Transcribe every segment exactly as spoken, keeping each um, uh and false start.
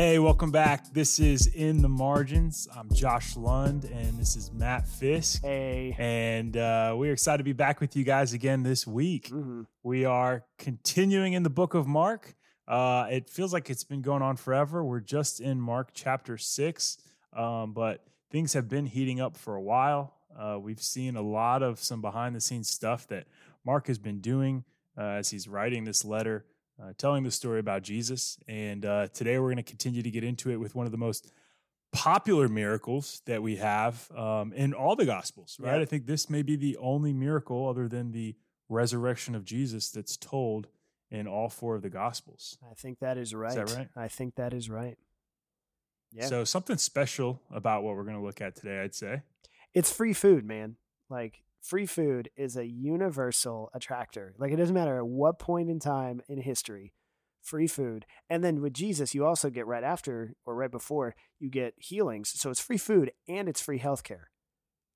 Hey, welcome back. This is In the Margins. I'm Josh Lund, and this is Matt Fisk. Hey. And uh, we're excited to be back with you guys again this week. Mm-hmm. We are continuing in the book of Mark. Uh, it feels like it's been going on forever. We're just in Mark chapter six, um, but things have been heating up for a while. Uh, we've seen a lot of some behind-the-scenes stuff that Mark has been doing uh, as he's writing this letter. Uh, telling the story about Jesus. And uh, today we're going to continue to get into it with one of the most popular miracles that we have um, in all the Gospels, right? Yeah. I think this may be the only miracle other than the resurrection of Jesus that's told in all four of the Gospels. I think that is right. Is that right? I think that is right. Yeah. So something special about what we're going to look at today, I'd say. It's free food, man. Like, free food is a universal attractor. Like, it doesn't matter at what point in time in history, free food. And then with Jesus, you also get right after or right before you get healings. So it's free food and it's free healthcare.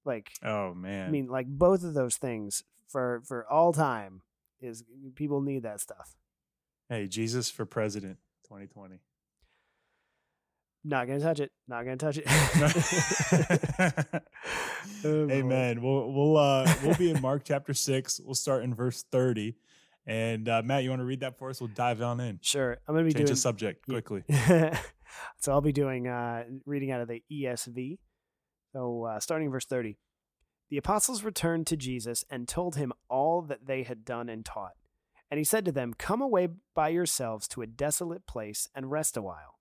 Like, oh man, I mean, like both of those things for, for all time is people need that stuff. Hey, Jesus for president twenty twenty. Not going to touch it. Not going to touch it. Oh, amen. Boy. We'll we'll uh, we'll be in Mark chapter six. We'll start in verse thirty. And uh, Matt, you want to read that for us? We'll dive on in. Sure. I'm going to be Change doing... Change the subject quickly. So I'll be doing uh, reading out of the E S V. So uh, starting in verse thirty. The apostles returned to Jesus and told him all that they had done and taught. And he said to them, "Come away by yourselves to a desolate place and rest a while.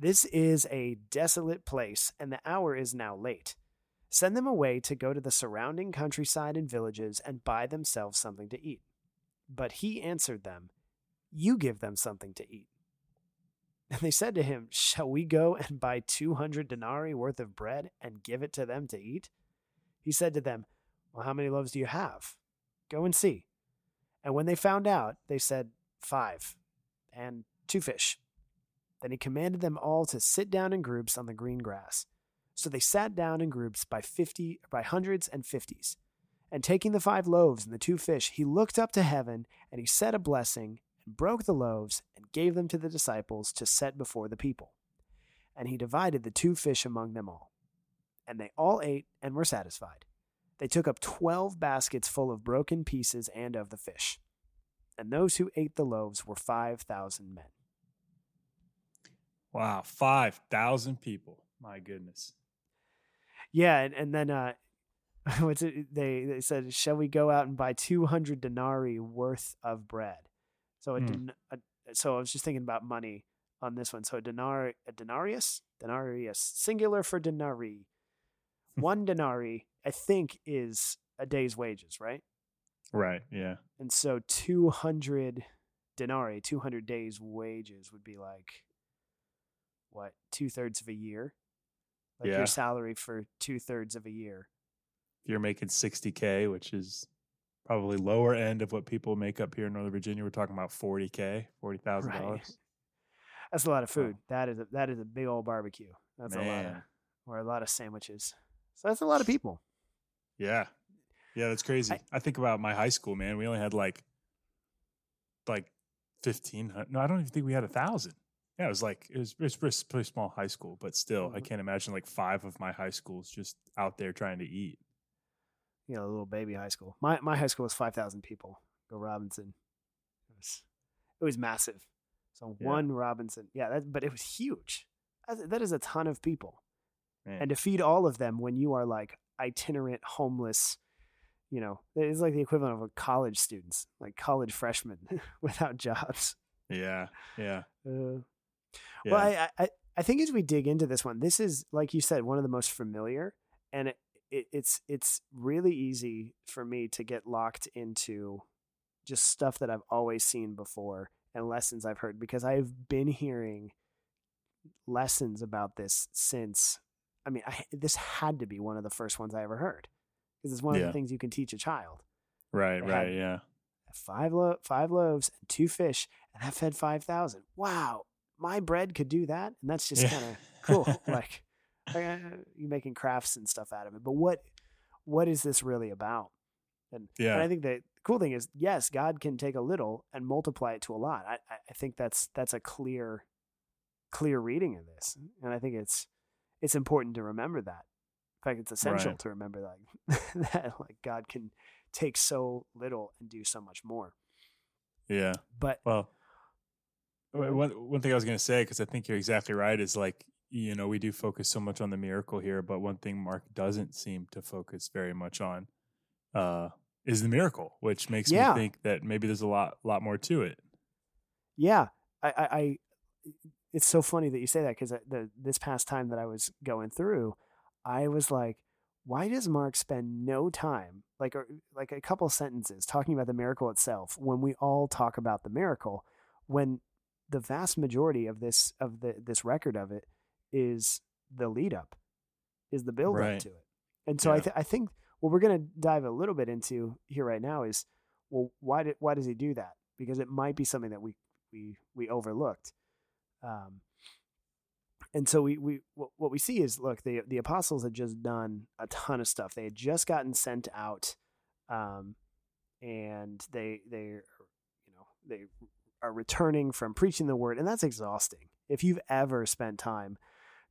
'This is a desolate place, and the hour is now late. Send them away to go to the surrounding countryside and villages and buy themselves something to eat.' But he answered them, 'You give them something to eat.' And they said to him, 'Shall we go and buy two hundred denarii worth of bread and give it to them to eat?' He said to them, 'Well, how many loaves do you have? Go and see.' And when they found out, they said, 'Five, and two fish.' Then he commanded them all to sit down in groups on the green grass. So they sat down in groups by fifty, by hundreds and fifties. And taking the five loaves and the two fish, he looked up to heaven, and he said a blessing, and broke the loaves, and gave them to the disciples to set before the people. And he divided the two fish among them all. And they all ate and were satisfied. They took up twelve baskets full of broken pieces and of the fish. And those who ate the loaves were five thousand men." Wow, five thousand people. My goodness. Yeah, and, and then uh, what's it? They, they said, "Shall we go out and buy two hundred denarii worth of bread?" So a, mm. den- a, so I was just thinking about money on this one. So a, denar- a denarius, denarius, singular for denarii. One denarii, I think, is a day's wages, right? Right, yeah. And so two hundred denarii, two hundred days wages would be like... what, two-thirds of a year? Like, yeah. Your salary for two-thirds of a year. If you're making sixty K, which is probably lower end of what people make up here in Northern Virginia, we're talking about forty K, forty thousand dollars. Right. That's a lot of food. Oh. That is a, that is a big old barbecue. That's Man. a lot of, or a lot of sandwiches. So that's a lot of people. Yeah. Yeah, that's crazy. I, I think about my high school, man. We only had like, like fifteen hundred. No, I don't even think we had a thousand. Yeah, it was like, it was, it was a pretty small high school, but still, I can't imagine like five of my high schools just out there trying to eat. You know, a little baby high school. My my high school was five thousand people. Go Robinson. It was, it was massive. So yeah. One Robinson. Yeah, that, but it was huge. That is a ton of people. Man. And to feed all of them when you are like itinerant, homeless, you know, it's like the equivalent of a college students, like college freshmen without jobs. Yeah, yeah. Uh, Yeah. Well, I, I I think as we dig into this one, this is, like you said, one of the most familiar, and it, it, it's it's really easy for me to get locked into just stuff that I've always seen before and lessons I've heard, because I've been hearing lessons about this since, I mean, I, this had to be one of the first ones I ever heard, because it's one yeah. of the things you can teach a child. Right, they right, yeah. Five lo- five loaves and two fish, and I fed five thousand. Wow, my bread could do that? And that's just yeah. kind of cool. Like, uh, you're making crafts and stuff out of it. But what what is this really about? And, yeah. and I think the cool thing is, yes, God can take a little and multiply it to a lot. I, I think that's that's a clear clear reading of this. And I think it's it's important to remember that. In fact, it's essential right. to remember that, that like God can take so little and do so much more. Yeah. But well, one one thing I was going to say, because I think you're exactly right, is like, you know, we do focus so much on the miracle here, but one thing Mark doesn't seem to focus very much on uh, is the miracle, which makes yeah. me think that maybe there's a lot, lot more to it. Yeah. I, I, I it's so funny that you say that, because this past time that I was going through, I was like, why does Mark spend no time, like, or, like a couple sentences talking about the miracle itself when we all talk about the miracle, when the vast majority of this, of the, this record of it is the lead up, is the build right. up to it. And so yeah. I, th- I think what we're going to dive a little bit into here right now is, well, why did, why does he do that? Because it might be something that we, we, we overlooked. Um, And so we, we what we see is, look, the the apostles had just done a ton of stuff. They had just gotten sent out, um, and they they you know they are returning from preaching the word, and that's exhausting. If you've ever spent time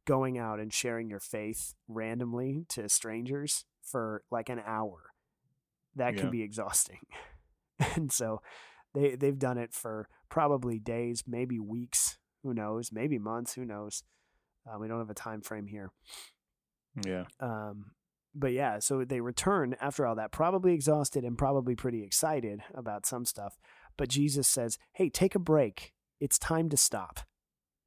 going out and sharing your faith randomly to strangers for like an hour, that yeah. can be exhausting. And so they they've done it for probably days, maybe weeks, who knows, maybe months, who knows. Uh, we don't have a time frame here. Yeah. Um, but yeah, so they return after all that, probably exhausted and probably pretty excited about some stuff. But Jesus says, hey, take a break. It's time to stop.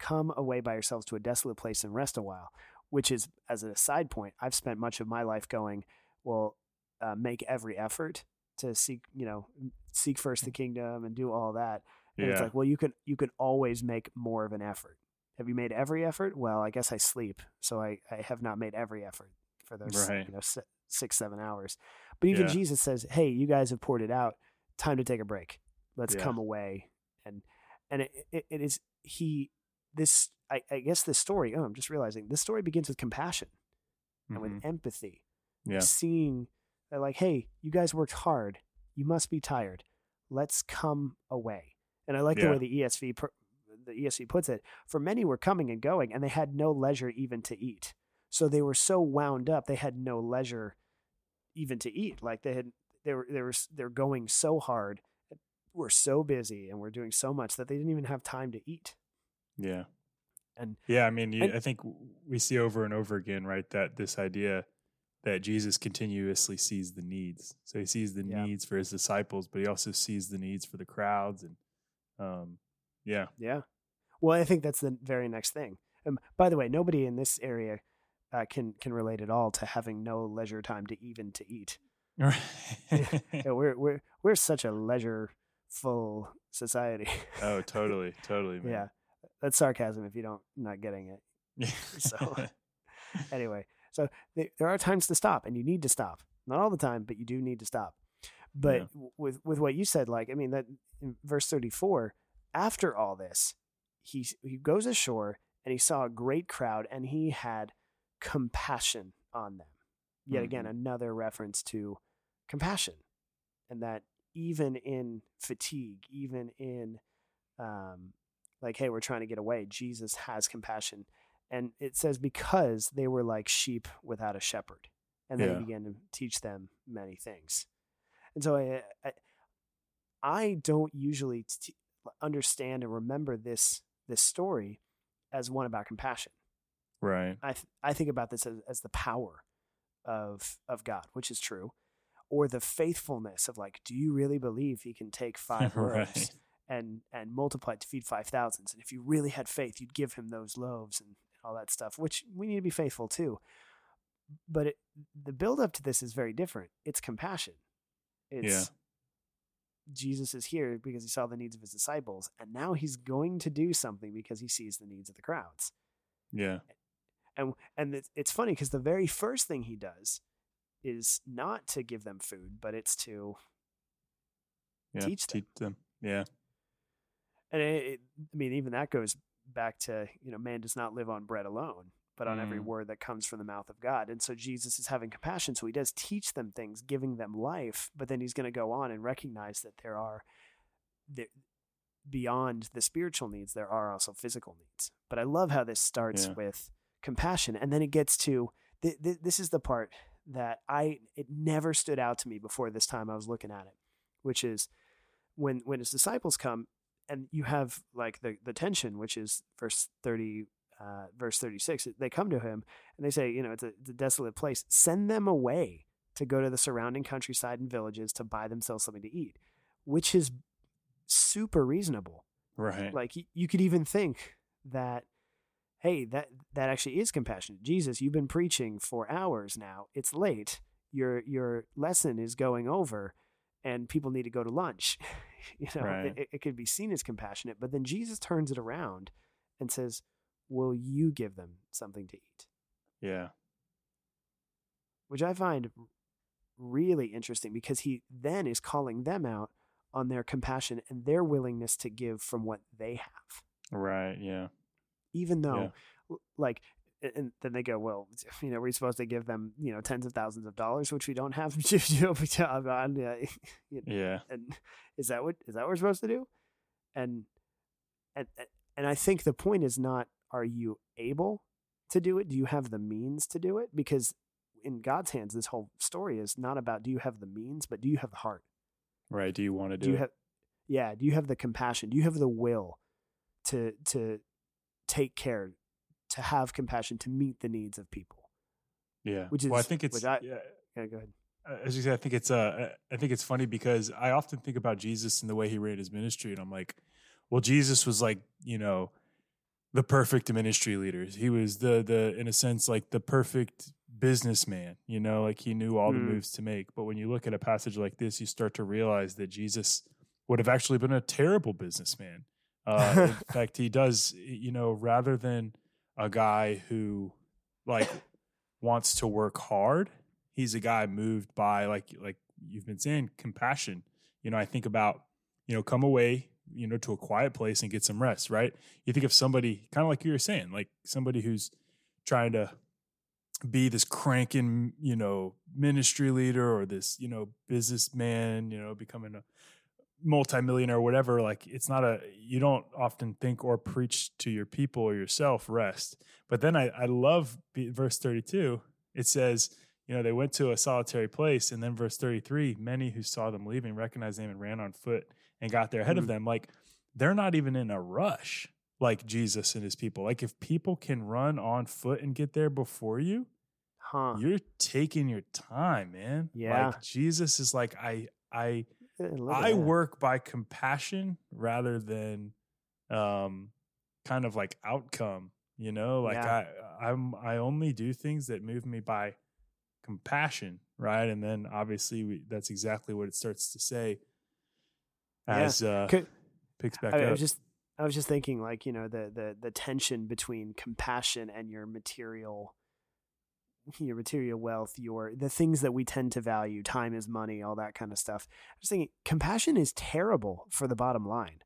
Come away by yourselves to a desolate place and rest a while, which is, as a side point, I've spent much of my life going, well, uh, make every effort to seek, you know, seek first the kingdom and do all that. And yeah. it's like, well, you can, you can always make more of an effort. Have you made every effort? Well, I guess I sleep, so I, I have not made every effort for those right. you know, six, seven hours. But even yeah. Jesus says, hey, you guys have poured it out. Time to take a break. Let's yeah. come away. And and it, it, it is he, this, I, I guess this story, oh, I'm just realizing, this story begins with compassion and mm-hmm. with empathy. Yeah. Seeing, they're like, hey, you guys worked hard. You must be tired. Let's come away. And I like yeah. the way the E S V per- the E S V puts it, for many were coming and going, and they had no leisure even to eat. So they were so wound up, they had no leisure even to eat. Like they had, they were, they were, they're going so hard, we're so busy, and we're doing so much that they didn't even have time to eat. Yeah, and yeah, I mean, you, and, I think we see over and over again, right, that this idea that Jesus continuously sees the needs. So he sees the yeah. needs for his disciples, but he also sees the needs for the crowds, and um, yeah, yeah. Well, I think that's the very next thing. Um, by the way, nobody in this area uh, can can relate at all to having no leisure time to even to eat. Right. yeah, we're we're we're such a leisure-full society. Oh, totally, totally. Man. Yeah, that's sarcasm if you don't not getting it. Yeah. So anyway, so th- there are times to stop, and you need to stop. Not all the time, but you do need to stop. But yeah. with with what you said, like I mean, that in verse thirty-four. After all this, He he goes ashore and he saw a great crowd and he had compassion on them. Yet mm-hmm. again, another reference to compassion, and that even in fatigue, even in um, like, hey, we're trying to get away, Jesus has compassion. And it says because they were like sheep without a shepherd, and then yeah. he began to teach them many things. And so I I, I don't usually t- understand and remember this. This story as one about compassion, right? I th- I think about this as, as the power of of God, which is true, or the faithfulness of like, do you really believe He can take five right. loaves and and multiply it to feed five thousand? And if you really had faith, you'd give Him those loaves and all that stuff. Which we need to be faithful to. But it, the build up to this is very different. It's compassion. It's yeah. Jesus is here because he saw the needs of his disciples, and now he's going to do something because he sees the needs of the crowds. Yeah. And and it's, it's funny because the very first thing he does is not to give them food, but it's to yeah, teach them. Teach them. Yeah. And it, it, I mean, even that goes back to, you know, man does not live on bread alone, but on mm. every word that comes from the mouth of God. And so Jesus is having compassion. So he does teach them things, giving them life, but then he's going to go on and recognize that there are, there, beyond the spiritual needs, there are also physical needs. But I love how this starts yeah. with compassion. And then it gets to, th- th- this is the part that I, it never stood out to me before this time I was looking at it, which is when, when his disciples come and you have like the, the tension, which is verse thirty, uh, verse thirty-six, they come to him and they say, you know, it's a, it's a desolate place. Send them away to go to the surrounding countryside and villages to buy themselves something to eat, which is super reasonable. Right. Like y- you could even think that, hey, that, that actually is compassionate. Jesus, you've been preaching for hours now. It's late. Your, your lesson is going over and people need to go to lunch. You know, right. it, it could be seen as compassionate, but then Jesus turns it around and says, will you give them something to eat? Yeah. Which I find really interesting because he then is calling them out on their compassion and their willingness to give from what they have. Right. Yeah. Even though yeah. like, and then they go, well, you know, we're supposed to give them, you know, tens of thousands of dollars, which we don't have to do. You know, yeah. And is that what, is that what we're supposed to do? And, and, and I think the point is not, are you able to do it? Do you have the means to do it? Because in God's hands, this whole story is not about, do you have the means, but do you have the heart? Right. Do you want to do, do you it? Have, yeah. Do you have the compassion? Do you have the will to, to take care, to have compassion, to meet the needs of people? Yeah. Which is, well, I think it's, I, yeah. yeah, go ahead. As you said, I think it's, uh, I think it's funny because I often think about Jesus and the way he ran his ministry. And I'm like, well, Jesus was like, you know, the perfect ministry leader. He was the, the, in a sense, like the perfect businessman, you know, like he knew all mm. the moves to make. But when you look at a passage like this, you start to realize that Jesus would have actually been a terrible businessman. Uh, in fact, he does, you know, rather than a guy who like wants to work hard, he's a guy moved by like, like you've been saying, compassion. You know, I think about, you know, come away, you know, to a quiet place and get some rest, right? You think of somebody kind of like you were saying, like somebody who's trying to be this cranking, you know, ministry leader or this, you know, businessman, you know, becoming a multimillionaire or whatever. Like it's not a, you don't often think or preach to your people or yourself rest. But then I, I love verse thirty-two. It says, you know, they went to a solitary place. And then verse thirty-three, many who saw them leaving recognized them and ran on foot and got there ahead mm-hmm. of them. Like they're not even in a rush like Jesus and his people. Like if people can run on foot and get there before you, huh. you're taking your time, man. Yeah. Like Jesus is like, I, I, I work by compassion rather than um, kind of like outcome, you know, like yeah. I, I'm, I only do things that move me by compassion, right? And then obviously we, that's exactly what it starts to say as yeah. uh, Could, picks back I mean, up. I was just, I was just thinking like, you know, the, the, the tension between compassion and your material, your material wealth, your, the things that we tend to value, time is money, all that kind of stuff. I was thinking compassion is terrible for the bottom line,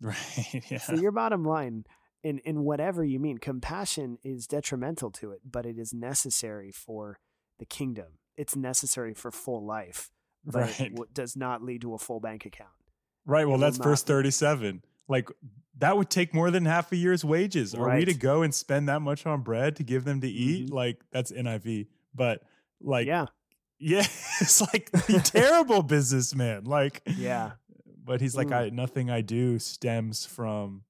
right? Yeah. So your bottom line in, in whatever you mean, compassion is detrimental to it, but it is necessary for the kingdom. It's necessary for full life, but right. it w- does not lead to a full bank account. Right. Well, that's not. Verse thirty-seven. Like that would take more than half a year's wages. Are right. we to go and spend that much on bread to give them to eat? Mm-hmm. Like that's N I V, but like, yeah, yeah, it's like the terrible businessman. Like, yeah, but he's like, mm. I, nothing I do stems from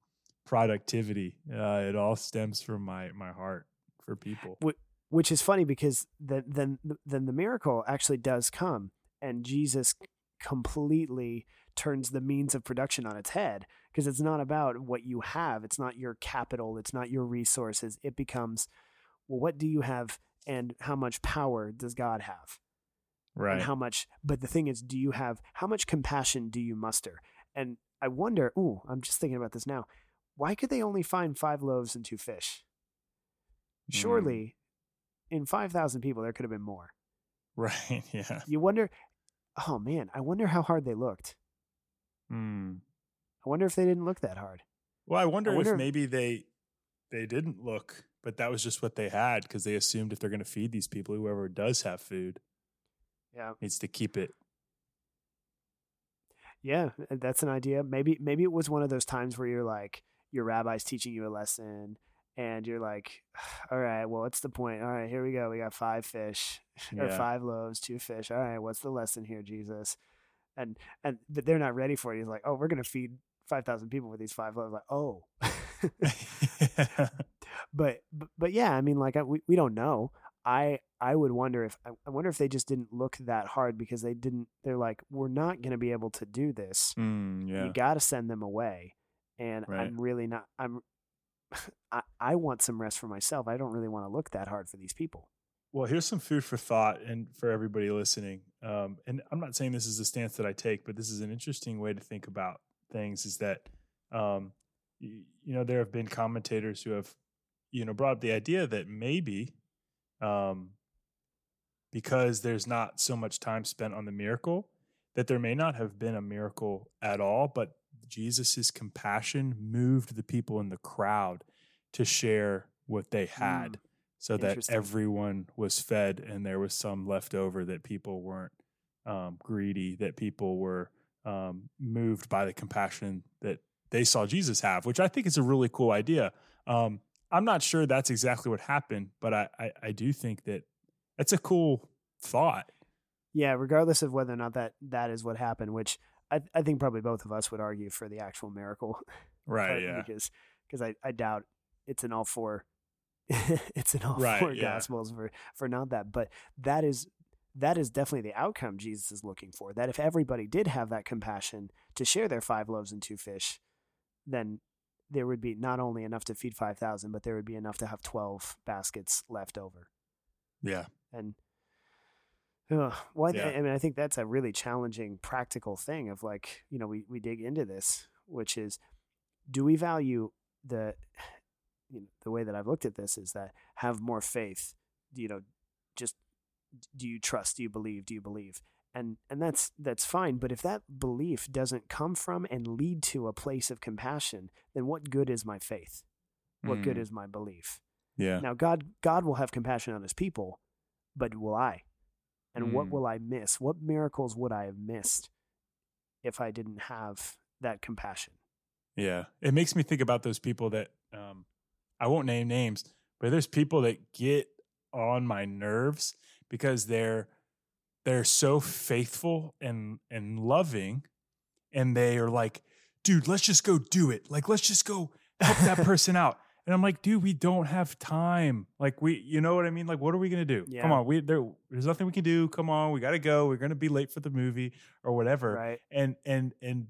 productivity. Uh, it all stems from my, my heart for people. Wh- which is funny because the, then, then the miracle actually does come and Jesus completely turns the means of production on its head because it's not about what you have. It's not your capital. It's not your resources. It becomes, well, what do you have and how much power does God have? Right. And how much, but the thing is, do you have, how much compassion do you muster? And I wonder, ooh, I'm just thinking about this now. Why could they only find five loaves and two fish? Surely, mm. in five thousand people, there could have been more. Right, yeah. You wonder, oh man, I wonder how hard they looked. Mm. I wonder if they didn't look that hard. Well, I wonder, I wonder if, if maybe they they didn't look, but that was just what they had because they assumed if they're going to feed these people, whoever does have food yeah. needs to keep it. Yeah, that's an idea. Maybe maybe it was one of those times where you're like, your rabbi's teaching you a lesson and you're like, all right, well, what's the point? All right, here we go. We got five fish yeah. or five loaves, two fish. All right, what's the lesson here, Jesus? And and but they're not ready for it. He's like, oh, we're going to feed five thousand people with these five loaves. Like, oh. yeah. But, but but yeah, I mean, like I, we, we don't know. I I would wonder if I wonder if they just didn't look that hard because they didn't. They're like, we're not going to be able to do this. Mm, yeah. You got to send them away. And right. I'm really not. I'm. I, I want some rest for myself. I don't really want to look that hard for these people. Well, here's some food for thought and for everybody listening. Um, and I'm not saying this is the stance that I take, but this is an interesting way to think about things. Is that um, you, you know there have been commentators who have you know brought up the idea that maybe. Um, because there's not so much time spent on the miracle that there may not have been a miracle at all, but Jesus's compassion moved the people in the crowd to share what they had mm. so that everyone was fed and there was some left over, that people weren't, um, greedy, that people were, um, moved by the compassion that they saw Jesus have, which I think is a really cool idea. Um, I'm not sure that's exactly what happened, but I, I, I do think that that's a cool thought. Yeah, regardless of whether or not that, that is what happened, which I, I think probably both of us would argue for the actual miracle. Right, yeah. Because because I, I doubt it's in all four it's in all right, four yeah. gospels for, for not that. But that is that is definitely the outcome Jesus is looking for. That if everybody did have that compassion to share their five loaves and two fish, then there would be not only enough to feed five thousand, but there would be enough to have twelve baskets left over. Yeah. And uh, well, I, th- yeah. I mean, I think that's a really challenging practical thing of like, you know, we, we dig into this, which is, do we value the, you know, the way that I've looked at this is that have more faith, you know, just, do you trust, do you believe, do you believe? And and that's that's fine, but if that belief doesn't come from and lead to a place of compassion, then what good is my faith? What mm. good is my belief? Yeah. Now God God will have compassion on his people, but will I? And mm. what will I miss? What miracles would I have missed if I didn't have that compassion? Yeah. It makes me think about those people that um, I won't name names, but there's people that get on my nerves because they're They're so faithful and and loving, and they are like, dude, let's just go do it. Like, let's just go help that person out. And I'm like, dude, we don't have time. Like, we, you know what I mean? Like, what are we going to do? Yeah. Come on, we there, there's nothing we can do. Come on, we got to go. We're going to be late for the movie or whatever. Right. And and and,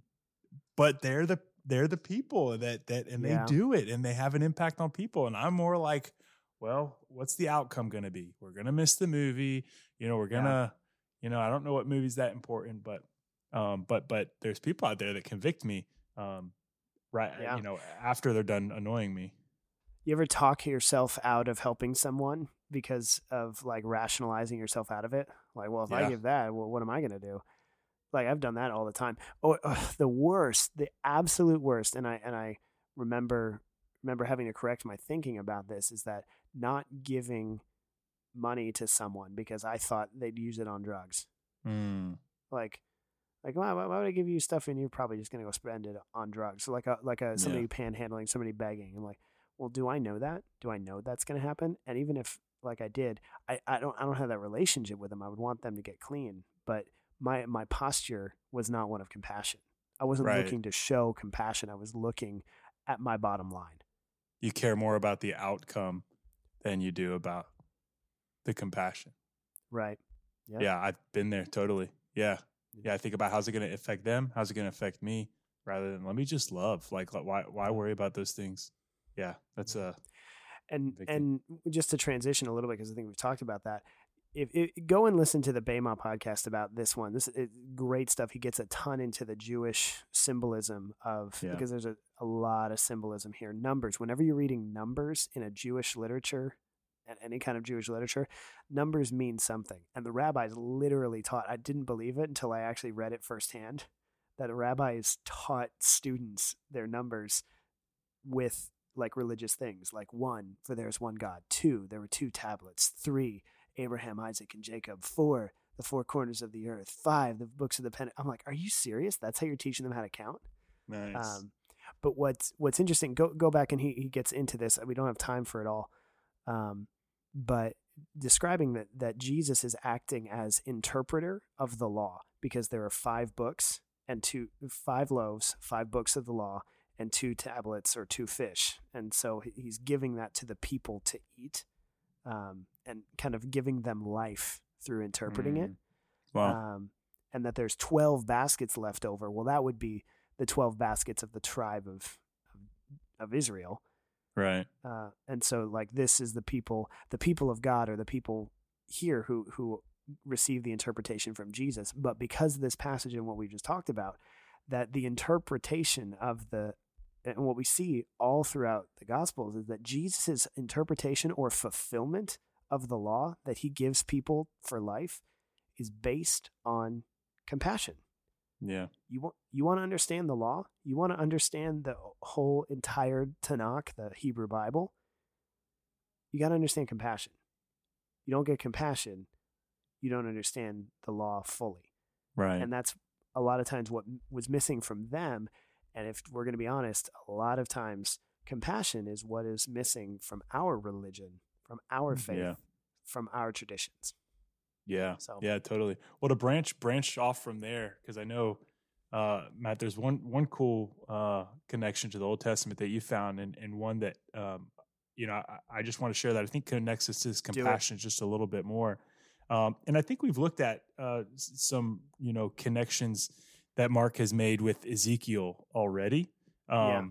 but they're the they're the people that that and yeah. they do it and they have an impact on people. And I'm more like, well, what's the outcome going to be? We're going to miss the movie. You know, we're gonna. Yeah. You know, I don't know what movie's that important, but, um, but, but there's people out there that convict me, um, right. Yeah. You know, after they're done annoying me. You ever talk yourself out of helping someone because of like rationalizing yourself out of it? Like, well, if yeah. I give that, well, what am I going to do? Like, I've done that all the time. Oh, ugh, the worst, the absolute worst. And I, and I remember, remember having to correct my thinking about this is that not giving money to someone because I thought they'd use it on drugs. Mm. Like, like why, why would I give you stuff and you're probably just going to go spend it on drugs? So like a, like a, somebody yeah. panhandling, somebody begging. I'm like, well, do I know that? Do I know that's going to happen? And even if like I did, I, I don't, I don't have that relationship with them. I would want them to get clean, but my, my posture was not one of compassion. I wasn't right. looking to show compassion. I was looking at my bottom line. You care more about the outcome than you do about the compassion. Right. Yeah. Yeah. I've been there totally. Yeah. Yeah. I think about how's it going to affect them? How's it going to affect me? Rather than let me just love. Like, why, why worry about those things? Yeah. That's a, and, convicting. And just to transition a little bit, cause I think we've talked about that. If, if go and listen to the Bema podcast about this one, this is great stuff. He gets a ton into the Jewish symbolism of, yeah. because there's a, a lot of symbolism here. Numbers, whenever you're reading numbers in a Jewish literature and any kind of Jewish literature, numbers mean something. And the rabbis literally taught, I didn't believe it until I actually read it firsthand, that the rabbis taught students their numbers with like religious things, like one, for there's one God, two, there were two tablets, three, Abraham, Isaac, and Jacob, four, the four corners of the earth, five, the books of the pen. I'm like, are you serious? That's how you're teaching them how to count? Nice. Um, but what's, what's interesting, go, go back and he, he gets into this. We don't have time for it all. Um, but describing that, that Jesus is acting as interpreter of the law, because there are five books and two, five loaves, five books of the law, and two tablets or two fish. And so he's giving that to the people to eat, um, and kind of giving them life through interpreting mm. it. Wow. Um, and that there's twelve baskets left over. Well, that would be the twelve baskets of the tribe of, of, of Israel. Right. Uh, and so like, this is the people, the people of God are the people here who, who receive the interpretation from Jesus. But because of this passage and what we just talked about, that the interpretation of the, and what we see all throughout the Gospels is that Jesus' interpretation or fulfillment of the law that he gives people for life is based on compassion. Yeah. You want, you want to understand the law? You want to understand the whole entire Tanakh, the Hebrew Bible? You got to understand compassion. You don't get compassion, you don't understand the law fully. Right. And that's a lot of times what was missing from them. And if we're going to be honest, a lot of times compassion is what is missing from our religion, from our faith, yeah. from our traditions. Yeah. So. Yeah, totally. Well, to branch, branch off from there, because I know, uh, Matt, there's one, one cool uh, connection to the Old Testament that you found, and, and one that, um, you know, I, I just want to share that I think connects us to this compassion just a little bit more. Um, and I think we've looked at uh, some, you know, connections that Mark has made with Ezekiel already. Um, yeah.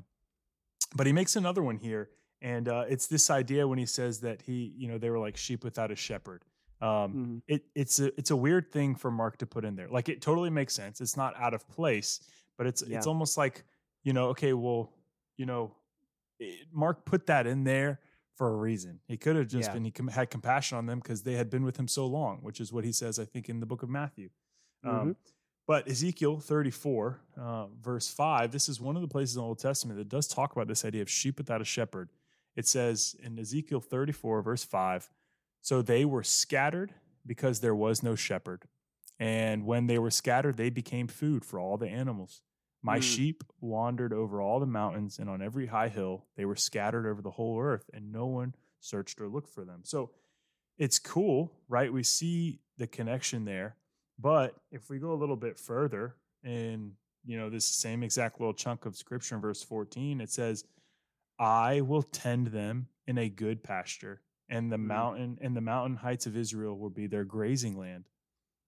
But he makes another one here. And uh, it's this idea when he says that he, you know, they were like sheep without a shepherd. Um, mm-hmm. it, it's a, it's a weird thing for Mark to put in there. Like, it totally makes sense. It's not out of place, but it's, yeah. it's almost like, you know, okay, well, you know, it, Mark put that in there for a reason. He could have just yeah. been, he com- had compassion on them because they had been with him so long, which is what he says, I think, in the book of Matthew. Um, mm-hmm. But Ezekiel thirty-four, uh, verse five, this is one of the places in the Old Testament that does talk about this idea of sheep without a shepherd. It says in Ezekiel thirty-four, verse five, so they were scattered because there was no shepherd. And when they were scattered, they became food for all the animals. My mm. sheep wandered over all the mountains, and on every high hill, they were scattered over the whole earth, and no one searched or looked for them. So it's cool, right? We see the connection there. But if we go a little bit further in, you know, this same exact little chunk of scripture in verse fourteen, it says, I will tend them in a good pasture, and the mm. mountain and the mountain heights of Israel will be their grazing land.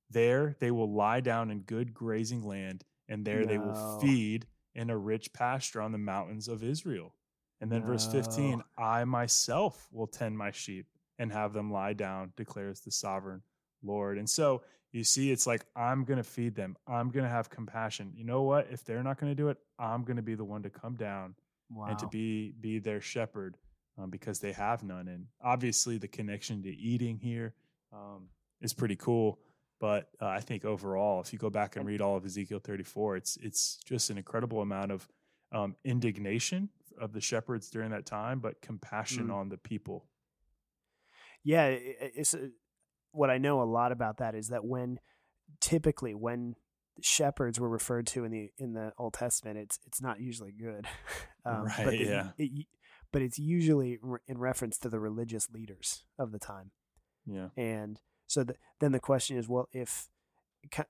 There they will lie down in good grazing land, and there no. they will feed in a rich pasture on the mountains of Israel. And then no. verse fifteen, I myself will tend my sheep and have them lie down, declares the sovereign Lord. And so you see, it's like, I'm going to feed them. I'm going to have compassion. You know what? If they're not going to do it, I'm going to be the one to come down wow. and to be, be their shepherd, um, because they have none. And obviously the connection to eating here um, is pretty cool. But uh, I think overall, if you go back and read all of Ezekiel thirty-four, it's it's just an incredible amount of um, indignation of the shepherds during that time, but compassion mm. on the people. Yeah, it's uh, what I know a lot about that is that when typically when shepherds were referred to in the in the Old Testament, it's it's not usually good, um, right? But yeah, it, it, but it's usually in reference to the religious leaders of the time. Yeah, and. So the, then the question is, well, if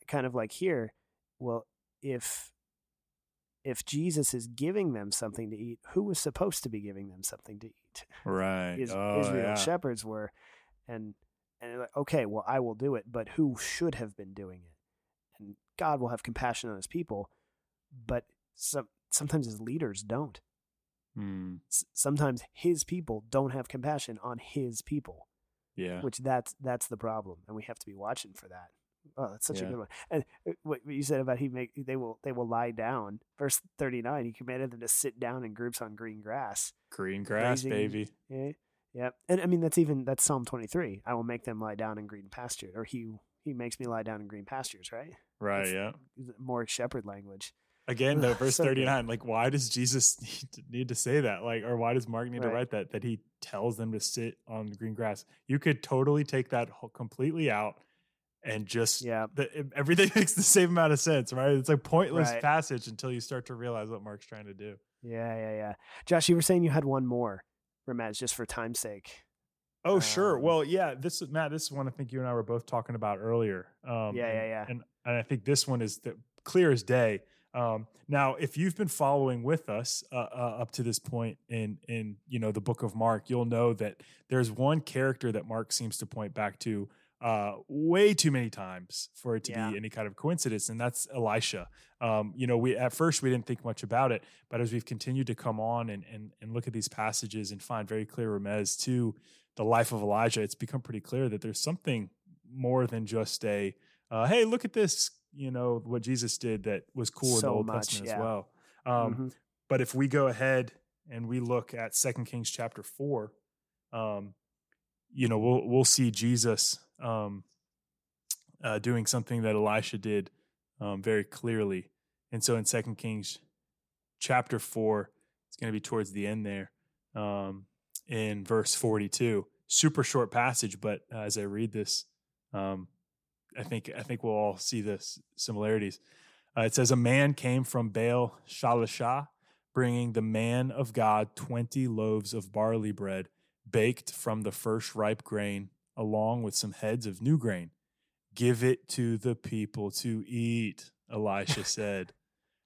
kind of like here, well, if if Jesus is giving them something to eat, who was supposed to be giving them something to eat? Right. Is, oh, Israel yeah. shepherds were. And, and like, okay, well, I will do it, but who should have been doing it? And God will have compassion on his people, but some, sometimes his leaders don't. Hmm. S- sometimes his people don't have compassion on his people. Yeah, which that's that's the problem, and we have to be watching for that. Oh, that's such yeah. a good one. And what you said about he make they will they will lie down. Verse thirty-nine, he commanded them to sit down in groups on green grass. Green grass, grazing, baby. Yeah, Yep. And I mean, that's even, that's Psalm twenty-three. I will make them lie down in green pastures, or he, he makes me lie down in green pastures, right? Right. That's, yeah. More shepherd language. Again, though, verse so thirty-nine, good. Like, why does Jesus need to, need to say that? Like, or why does Mark need right. to write that, that he tells them to sit on the green grass? You could totally take that whole, completely out and just, yeah. the, everything makes the same amount of sense, right? It's a pointless right. passage until you start to realize what Mark's trying to do. Yeah, yeah, yeah. Josh, you were saying you had one more, Ramaz, just for time's sake. Oh, um, sure. Well, yeah, this is, Matt, this is one I think you and I were both talking about earlier. Um, yeah, yeah, yeah. And, and I think this one is the, clear as day. Um, now, if you've been following with us uh, uh, up to this point in, in you know the book of Mark, you'll know that there's one character that Mark seems to point back to uh, way too many times for it to yeah. be any kind of coincidence, and that's Elisha. Um, you know, we at first we didn't think much about it, but as we've continued to come on and and, and look at these passages and find very clear remez to the life of Elijah, it's become pretty clear that there's something more than just a uh, hey, look at this. You know, what Jesus did that was cool so in the Old much, Testament yeah. as well. Um, mm-hmm. But if we go ahead and we look at Second Kings chapter four, um, you know, we'll we'll see Jesus um, uh, doing something that Elisha did um, very clearly. And so in Second Kings chapter four, it's going to be towards the end there um, in verse forty-two. Super short passage, but uh, as I read this, um, I think I think we'll all see the similarities. Uh, it says, a man came from Baal Shalishah, bringing the man of God twenty loaves of barley bread, baked from the first ripe grain, along with some heads of new grain. Give it to the people to eat, Elisha said.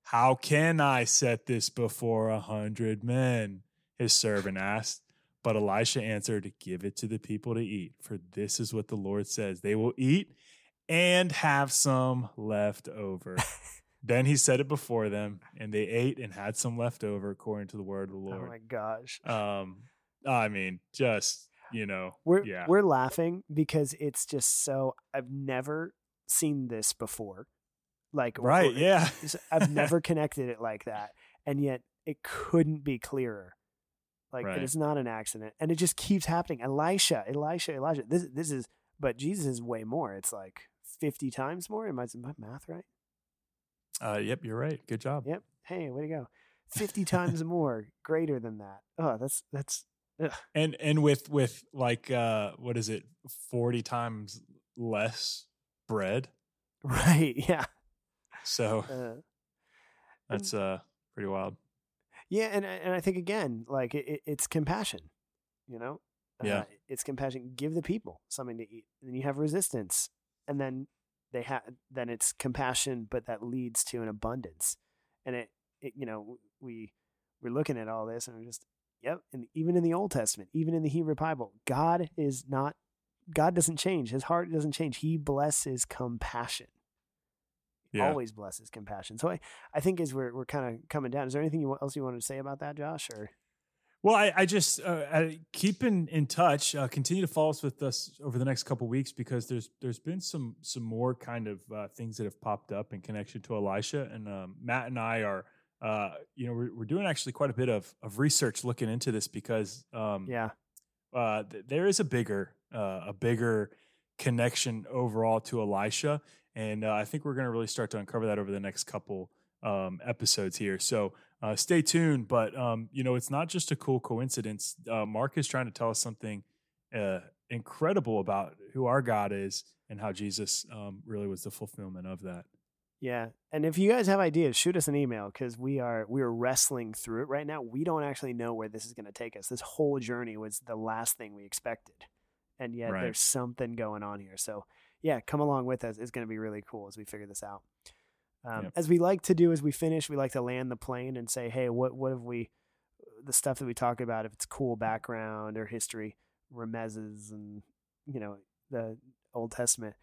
How can I set this before a hundred men? His servant asked. But Elisha answered, give it to the people to eat, for this is what the Lord says. They will eat and have some left over. Then he set it before them, and they ate and had some left over, according to the word of the Lord. Oh my gosh! Um, I mean, just you know, we're yeah. we're laughing because it's just so. I've never seen this before. Like right, or, yeah. I've never connected it like that, and yet it couldn't be clearer. Like right. It is not an accident, and it just keeps happening. Elisha, Elisha, Elijah. This this is, but Jesus is way more. It's like fifty times more. Am I my math right? Uh, yep, you're right. Good job. Yep. Hey, way to go. fifty times more, greater than that. Oh, that's that's. Ugh. And and with with like uh, what is it? forty times less bread. Right. Yeah. So uh, that's uh pretty wild. Yeah, and and I think again, like it, it's compassion, you know. Yeah, uh, it's compassion. Give the people something to eat, and then you have resistance, and then they have. Then it's compassion, but that leads to an abundance, and it, it you know, we we're looking at all this, and we're just, yep. And even in the Old Testament, even in the Hebrew Bible, God is not. God doesn't change. His heart doesn't change. He blesses compassion. Yeah. Always blesses compassion. So I, I think as we're we're kind of coming down, is there anything you, else you wanted to say about that, Josh? Or Well, I, I just uh, I keep in, in touch. Uh, continue to follow us with us over the next couple of weeks because there's there's been some some more kind of uh, things that have popped up in connection to Elisha. And um, Matt and I are, uh, you know, we're, we're doing actually quite a bit of, of research looking into this because um, yeah, uh, th- there is a bigger uh, a bigger connection overall to Elisha, and uh, I think we're going to really start to uncover that over the next couple um, episodes here. So. Uh, stay tuned, but um, you know it's not just a cool coincidence. Uh, Mark is trying to tell us something uh, incredible about who our God is and how Jesus um, really was the fulfillment of that. Yeah, and if you guys have ideas, shoot us an email because we are we are wrestling through it right now. We don't actually know where this is going to take us. This whole journey was the last thing we expected, and yet right. there's something going on here. So yeah, come along with us. It's going to be really cool as we figure this out. Um, yep. As we like to do as we finish, we like to land the plane and say, hey, what what have we, the stuff that we talk about, if it's cool background or history, remezes and, you know, the Old Testament,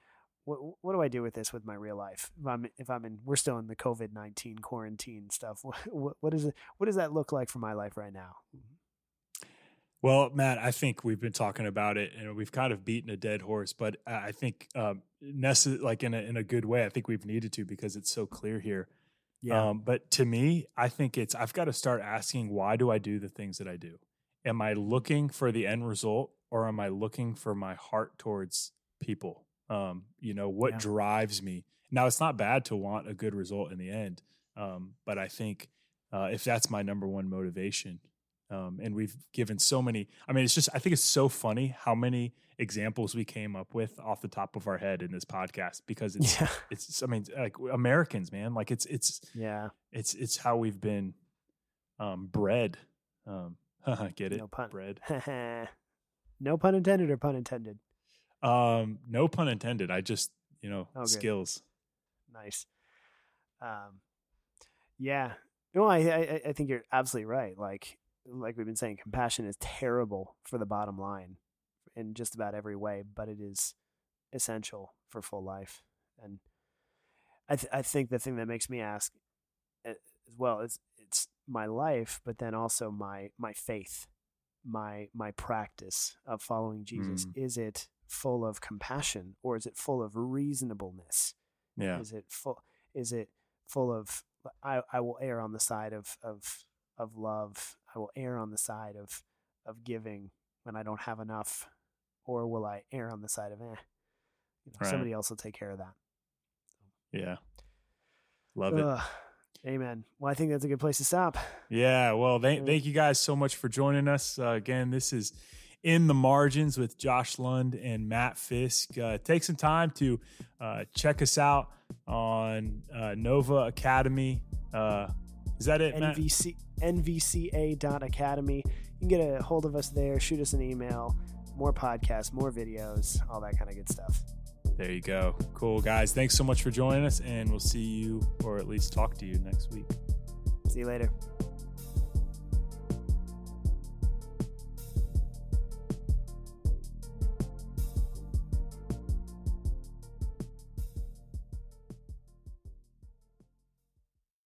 what what do I do with this with my real life? If I'm, if I'm in, we're still in the covid nineteen quarantine stuff. What, what, what is it? What does that look like for my life right now? Well, Matt, I think we've been talking about it and we've kind of beaten a dead horse, but I think um, necess- like in a, in a good way, I think we've needed to because it's so clear here. Yeah. Um, but to me, I think it's, I've got to start asking, why do I do the things that I do? Am I looking for the end result, or am I looking for my heart towards people? Um, you know, what yeah. drives me? Now, it's not bad to want a good result in the end, um, but I think uh, if that's my number one motivation, um, and we've given so many, I mean, it's just, I think it's so funny how many examples we came up with off the top of our head in this podcast, because it's, yeah. it's, I mean, like Americans, man, like it's, it's, yeah, it's, it's how we've been um, bred. Um, get it? No pun. Bred. No pun intended or pun intended? Um, no pun intended. I just, you know, oh, skills. Nice. Um, yeah, no, I, I, I think you're absolutely right. Like, like we've been saying, compassion is terrible for the bottom line in just about every way, but it is essential for full life. And I, th- I think the thing that makes me ask as well is it's my life, but then also my, my faith, my, my practice of following Jesus. Mm. Is it full of compassion, or is it full of reasonableness? Yeah. Is it full, is it full of, I, I will err on the side of, of, of love. I will err on the side of, of giving when I don't have enough, or will I err on the side of, eh, you know, right. somebody else will take care of that. Yeah. Love Ugh. It. Amen. Well, I think that's a good place to stop. Yeah. Well, thank, thank you guys so much for joining us. Uh, again, this is In the Margins with Josh Lund and Matt Fisk. Uh, take some time to uh, check us out on uh, Nova Academy. Uh, is that it, Matt? N V C A dot academy. You can get a hold of us there. Shoot us an email. More podcasts, more videos, all that kind of good stuff. There you go. Cool, guys. Thanks so much for joining us, and we'll see you, or at least talk to you, next week. See you later.